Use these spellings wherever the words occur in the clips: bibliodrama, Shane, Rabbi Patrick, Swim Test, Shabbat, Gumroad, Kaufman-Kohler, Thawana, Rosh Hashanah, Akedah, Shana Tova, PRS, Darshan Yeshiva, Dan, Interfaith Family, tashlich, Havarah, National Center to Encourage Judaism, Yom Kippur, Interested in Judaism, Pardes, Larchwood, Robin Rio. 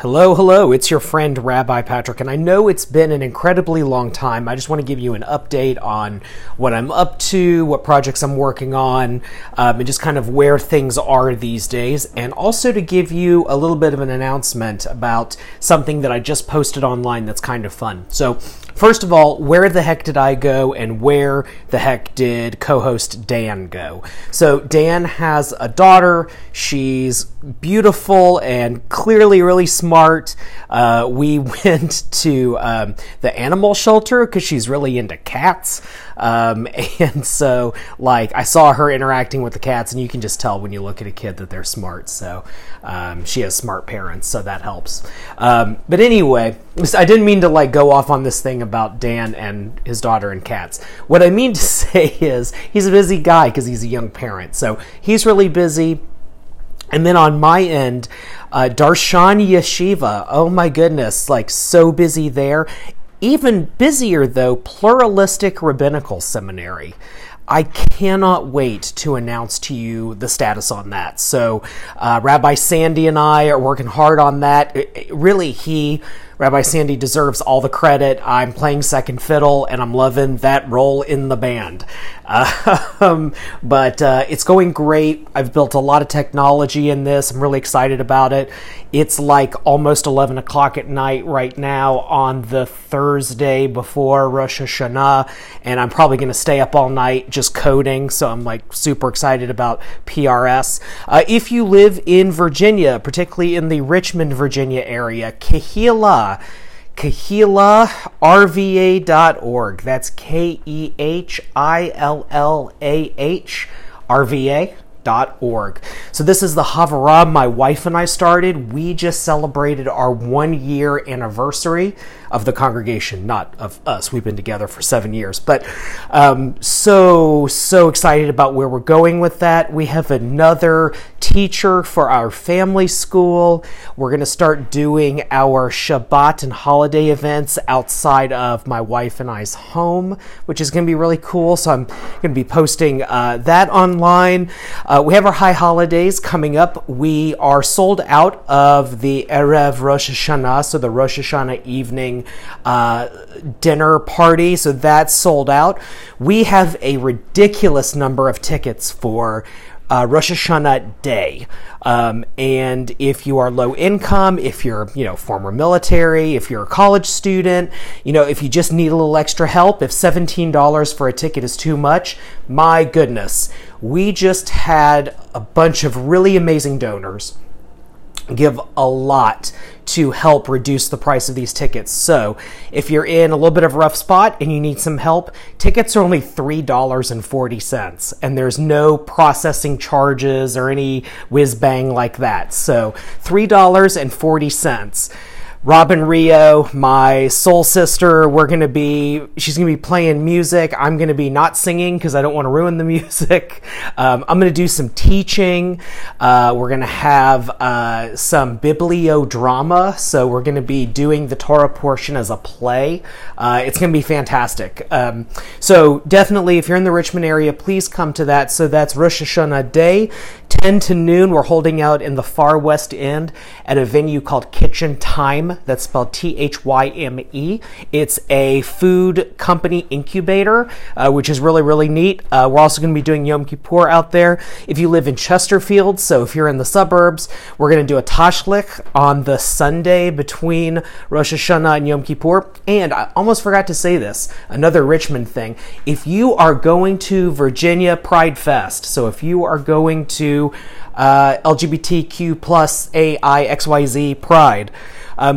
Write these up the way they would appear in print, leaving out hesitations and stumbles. Hello, it's your friend Rabbi Patrick, and I know it's been an incredibly long time. I just want to give you an update on what I'm up to, what projects I'm working on, and just kind of where things are these days, and also to give you a little bit of an announcement about something that I just posted online that's kind of fun. So first of all, where the heck did I go and where the heck did co-host Dan go? So Dan has a daughter. She's beautiful and clearly really smart. We went to the animal shelter because she's really into cats. And so I saw her interacting with the cats, and you can just tell when you look at a kid that they're smart. So she has smart parents, so that helps. But anyway, I didn't mean to go off on this thing about Dan and his daughter and cats. What I mean to say is he's a busy guy because he's a young parent. So he's really busy. And then on my end, Darshan Yeshiva, oh my goodness, so busy there. Even busier, though, Pluralistic Rabbinical Seminary. I cannot wait to announce to you the status on that. So Rabbi Sandy and I are working hard on that. Rabbi Sandy deserves all the credit. I'm playing second fiddle, and I'm loving that role in the band. But it's going great. I've built a lot of technology in this. I'm really excited about it. It's almost 11 o'clock at night right now on the Thursday before Rosh Hashanah, and I'm probably going to stay up all night just coding, so I'm super excited about PRS. If you live in Virginia, particularly in the Richmond, Virginia area, Kehillah RVA.org. That's Kehillah RVA.org. So this is the Havarah my wife and I started. We just celebrated our 1-year anniversary of the congregation, not of us. We've been together for 7 years, but so excited about where we're going with that. We have another teacher for our family school. We're going to start doing our Shabbat and holiday events outside of my wife and I's home, which is going to be really cool. So I'm going to be posting that online. We have our high holidays coming up. We are sold out of the Erev Rosh Hashanah, so the Rosh Hashanah evening dinner party. So that's sold out. We have a ridiculous number of tickets for Rosh Hashanah Day. And if you are low income, if you're, former military, if you're a college student, if you just need a little extra help, if $17 for a ticket is too much, my goodness, we just had a bunch of really amazing donors give a lot to help reduce the price of these tickets. So if you're in a little bit of a rough spot and you need some help, tickets are only $3.40, and there's no processing charges or any whiz-bang like that. So $3.40. Robin Rio, my soul sister, she's going to be playing music. I'm going to be not singing because I don't want to ruin the music. I'm going to do some teaching. We're going to have some bibliodrama. So we're going to be doing the Torah portion as a play. It's going to be fantastic. So definitely, if you're in the Richmond area, please come to that. So that's Rosh Hashanah Day, 10 to noon. We're holding out in the far west end at a venue called Kitchen Thyme. That's spelled Thyme. It's a food company incubator, which is really, really neat. We're also going to be doing Yom Kippur out there. If you live in Chesterfield, so if you're in the suburbs, we're going to do a tashlich on the Sunday between Rosh Hashanah and Yom Kippur. And I almost forgot to say this, another Richmond thing. If you are going to Virginia Pride Fest, so if you are going to LGBTQ plus AIXYZ Pride,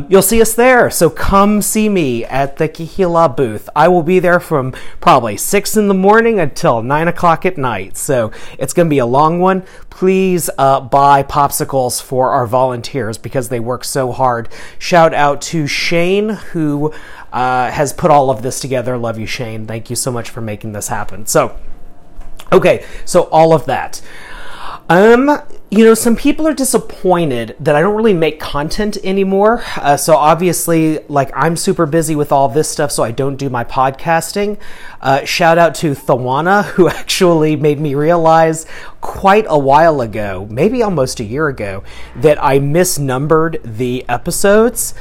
you'll see us there. So come see me at the Kehillah booth. I will be there from probably 6 in the morning until 9 o'clock at night. So it's going to be a long one. Please buy popsicles for our volunteers because they work so hard. Shout out to Shane, who has put all of this together. Love you, Shane. Thank you so much for making this happen. So, okay, so all of that. Some people are disappointed that I don't really make content anymore. So obviously, I'm super busy with all this stuff, so I don't do my podcasting. Shout out to Thawana, who actually made me realize quite a while ago, maybe almost a year ago, that I misnumbered the episodes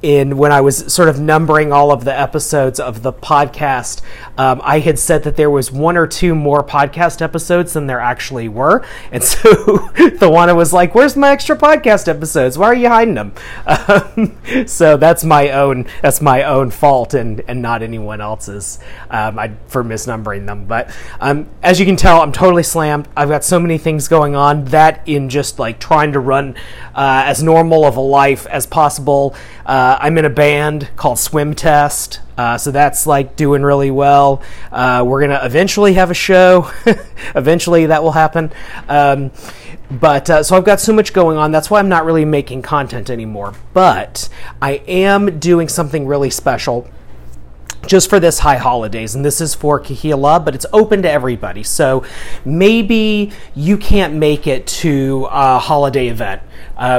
in when I was sort of numbering all of the episodes of the podcast. I had said that there was one or two more podcast episodes than there actually were. And so Thawana was like, where's my extra podcast episodes? Why are you hiding them? So that's my own fault and not anyone else's for misnumbering them. But as you can tell, I'm totally slammed. I've got so many things going on that in just like trying to run as normal of a life as possible. I'm in a band called Swim Test. So that's like doing really well. We're going to eventually have a show. Eventually that will happen. So I've got so much going on. That's why I'm not really making content anymore. But I am doing something really special just for this high holidays, and this is for Kehillah, but it's open to everybody. So maybe you can't make it to a holiday event.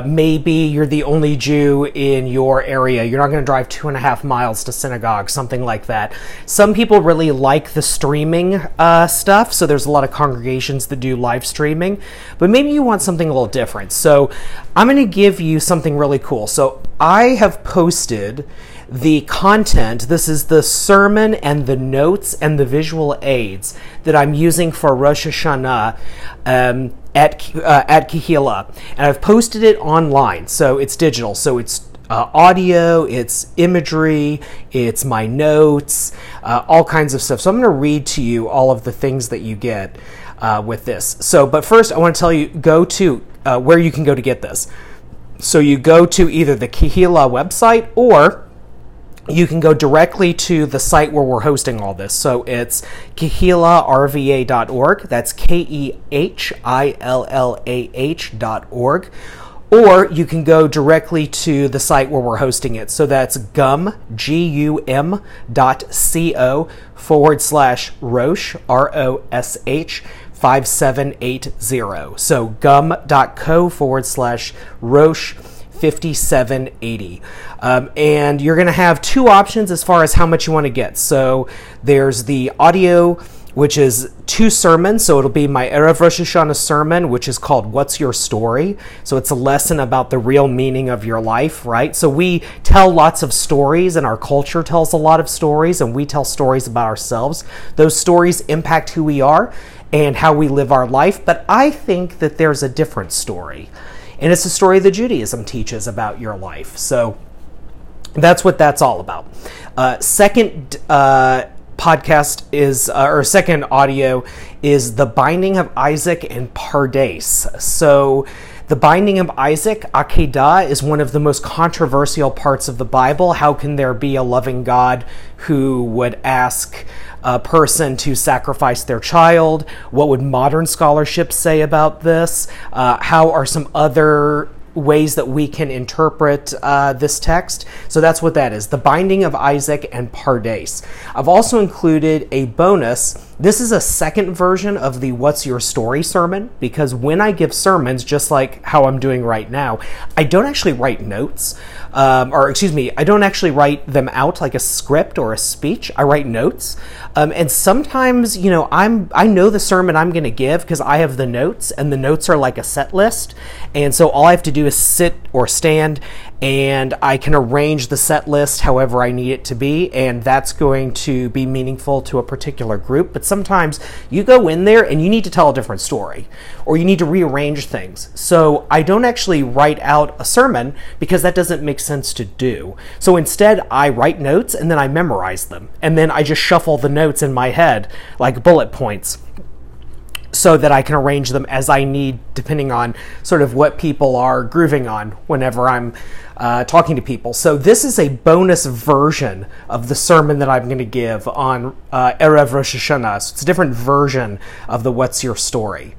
Maybe you're the only Jew in your area. You're not going to drive 2.5 miles to synagogue, something like that. Some people really like the streaming stuff, so there's a lot of congregations that do live streaming, but maybe you want something a little different. So I'm going to give you something really cool. So I have posted the content. This is the sermon and the notes and the visual aids that I'm using for Rosh Hashanah at Kehillah, and I've posted it online, so it's digital. So it's audio, it's imagery, it's my notes, all kinds of stuff. So I'm going to read to you all of the things that you get with this. So, but first, I want to tell you go to where you can go to get this. So you go to either the Kehillah website or you can go directly to the site where we're hosting all this. So it's KehillahRVA.org. That's KEHILLAH.org. Or you can go directly to the site where we're hosting it. So that's gum.co/Rosh, R-O-S-H 5780. So gum.co/Rosh 5780. And you're going to have two options as far as how much you want to get. So there's the audio, which is two sermons. So it'll be my Erev Rosh Hashanah sermon, which is called What's Your Story? So it's a lesson about the real meaning of your life, right? So we tell lots of stories, and our culture tells a lot of stories, and we tell stories about ourselves. Those stories impact who we are and how we live our life. But I think that there's a different story. And it's a story that Judaism teaches about your life. So that's what that's all about. Second audio is The Binding of Isaac and Pardes. So The Binding of Isaac, Akedah, is one of the most controversial parts of the Bible. How can there be a loving God who would ask a person to sacrifice their child? What would modern scholarship say about this? How are some other ways that we can interpret this text? So that's what that is, The Binding of Isaac and Pardes. I've also included a bonus. This is a second version of the What's Your Story sermon, because when I give sermons, just like how I'm doing right now, I don't actually write notes, I don't actually write them out like a script or a speech. I write notes. And sometimes, you know, I know the sermon I'm going to give because I have the notes, and the notes are like a set list. And so all I have to do is sit or stand, and I can arrange the set list however I need it to be, and that's going to be meaningful to a particular group. But sometimes you go in there and you need to tell a different story, or you need to rearrange things. So I don't actually write out a sermon because that doesn't make sense to do. So instead, I write notes and then I memorize them, and then I just shuffle the notes in my head like bullet points, so that I can arrange them as I need, depending on sort of what people are grooving on whenever I'm talking to people. So this is a bonus version of the sermon that I'm going to give on Erev Rosh Hashanah. So it's a different version of the What's Your Story.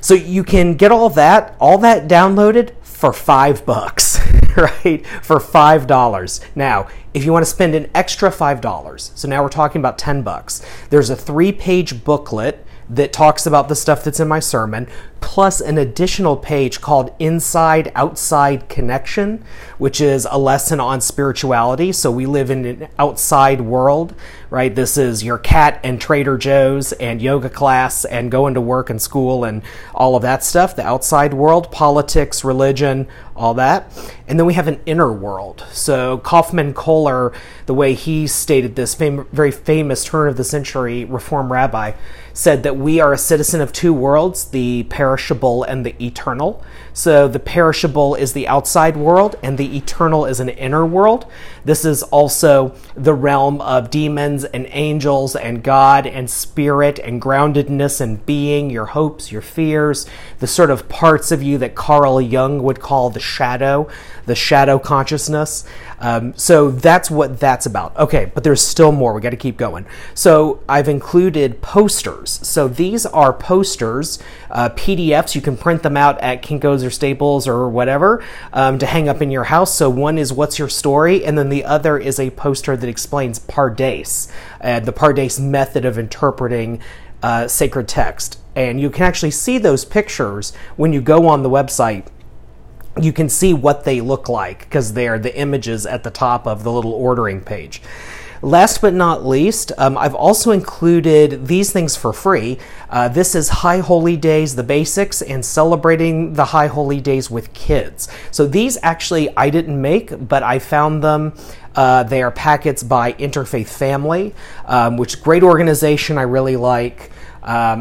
So you can get all that downloaded for $5, right? For $5. Now, if you want to spend an extra $5, so now we're talking about $10. There's a 3-page booklet that talks about the stuff that's in my sermon. plus an additional page called Inside Outside Connection, which is a lesson on spirituality. So we live in an outside world, right? This is your cat and Trader Joe's and yoga class and going to work and school and all of that stuff, the outside world, politics, religion, all that. And then we have an inner world. So Kaufman-Kohler, the way he stated this, very famous turn-of-the-century Reform rabbi, said that we are a citizen of two worlds, the perishable and the eternal. So the perishable is the outside world and the eternal is an inner world. This is also the realm of demons and angels and God and spirit and groundedness and being, your hopes, your fears, the sort of parts of you that Carl Jung would call the shadow consciousness. So that's what that's about. Okay, but there's still more. We got to keep going. So I've included posters. So these are posters, PDFs. You can print them out at Kinko's or Staples or whatever to hang up in your house. So one is What's Your Story? And then the other is a poster that explains Pardes, the Pardes method of interpreting sacred text. And you can actually see those pictures when you go on the website. You can see what they look like because they're the images at the top of the little ordering page. Last but not least, I've also included these things for free. This is High Holy Days, the basics, and celebrating the High Holy Days with kids. So these actually I didn't make, but I found them. They are packets by Interfaith Family, which is a great organization I really like.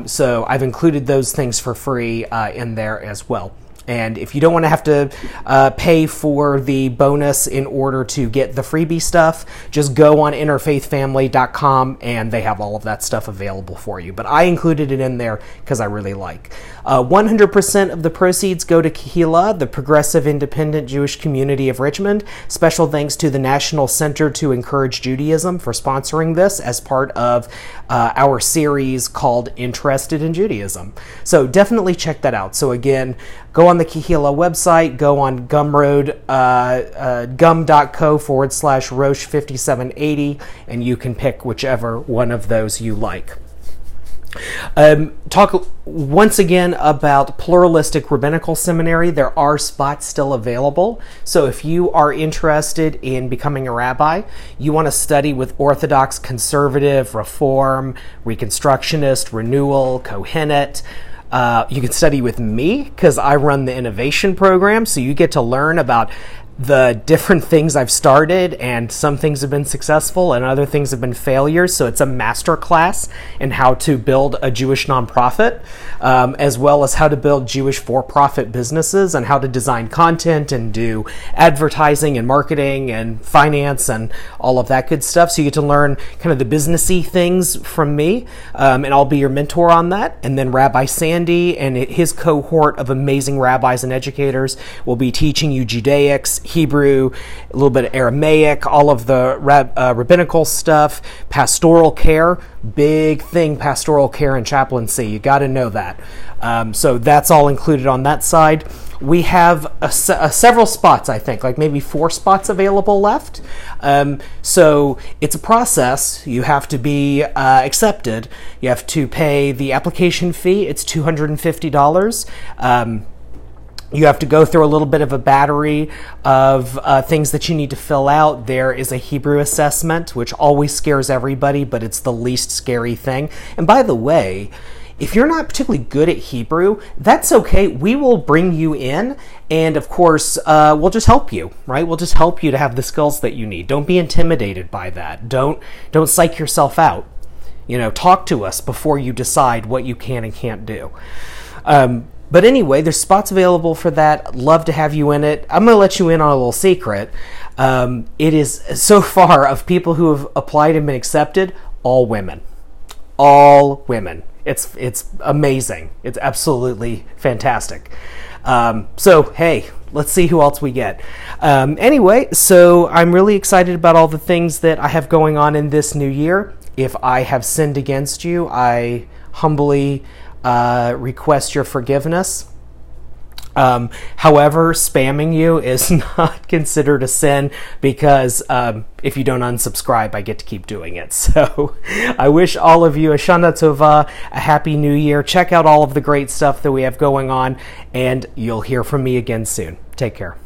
So I've included those things for free in there as well. And if you don't want to have to pay for the bonus in order to get the freebie stuff, just go on interfaithfamily.com and they have all of that stuff available for you. But I included it in there because I really like. 100% of the proceeds go to Kehillah, the Progressive Independent Jewish Community of Richmond. Special thanks to the National Center to Encourage Judaism for sponsoring this as part of our series called Interested in Judaism. So definitely check that out. So again, go on the Kehillah website, go on Gumroad, gum.co/Roche5780, and you can pick whichever one of those you like. Talk once again about Pluralistic Rabbinical Seminary. There are spots still available. So if you are interested in becoming a rabbi, you want to study with Orthodox, Conservative, Reform, Reconstructionist, Renewal, Kohenet. You can study with me because I run the innovation program, so you get to learn about the different things I've started, and some things have been successful and other things have been failures. So it's a master class in how to build a Jewish nonprofit, as well as how to build Jewish for-profit businesses and how to design content and do advertising and marketing and finance and all of that good stuff. So you get to learn kind of the businessy things from me, and I'll be your mentor on that. And then Rabbi Sandy and his cohort of amazing rabbis and educators will be teaching you Judaics, Hebrew, a little bit of Aramaic, all of the rabbinical stuff, pastoral care, big thing, pastoral care and chaplaincy. You got to know that. So that's all included on that side. We have several spots, I think, like maybe 4 spots available left. So it's a process. You have to be accepted. You have to pay the application fee. It's $250. You have to go through a little bit of a battery of things that you need to fill out. There is a Hebrew assessment, which always scares everybody, but it's the least scary thing. And by the way, if you're not particularly good at Hebrew, that's okay. We will bring you in, and of course, we'll just help you, right? We'll just help you to have the skills that you need. Don't be intimidated by that. Don't psych yourself out. You know, talk to us before you decide what you can and can't do. But anyway, there's spots available for that. I'd love to have you in it. I'm going to let you in on a little secret. It is, so far, of people who have applied and been accepted, all women. All women. It's amazing. It's absolutely fantastic. So, hey, let's see who else we get. Anyway, so I'm really excited about all the things that I have going on in this new year. If I have sinned against you, I humbly request your forgiveness. However, spamming you is not considered a sin because if you don't unsubscribe, I get to keep doing it. So I wish all of you a Shana Tova, a Happy New Year. Check out all of the great stuff that we have going on, and you'll hear from me again soon. Take care.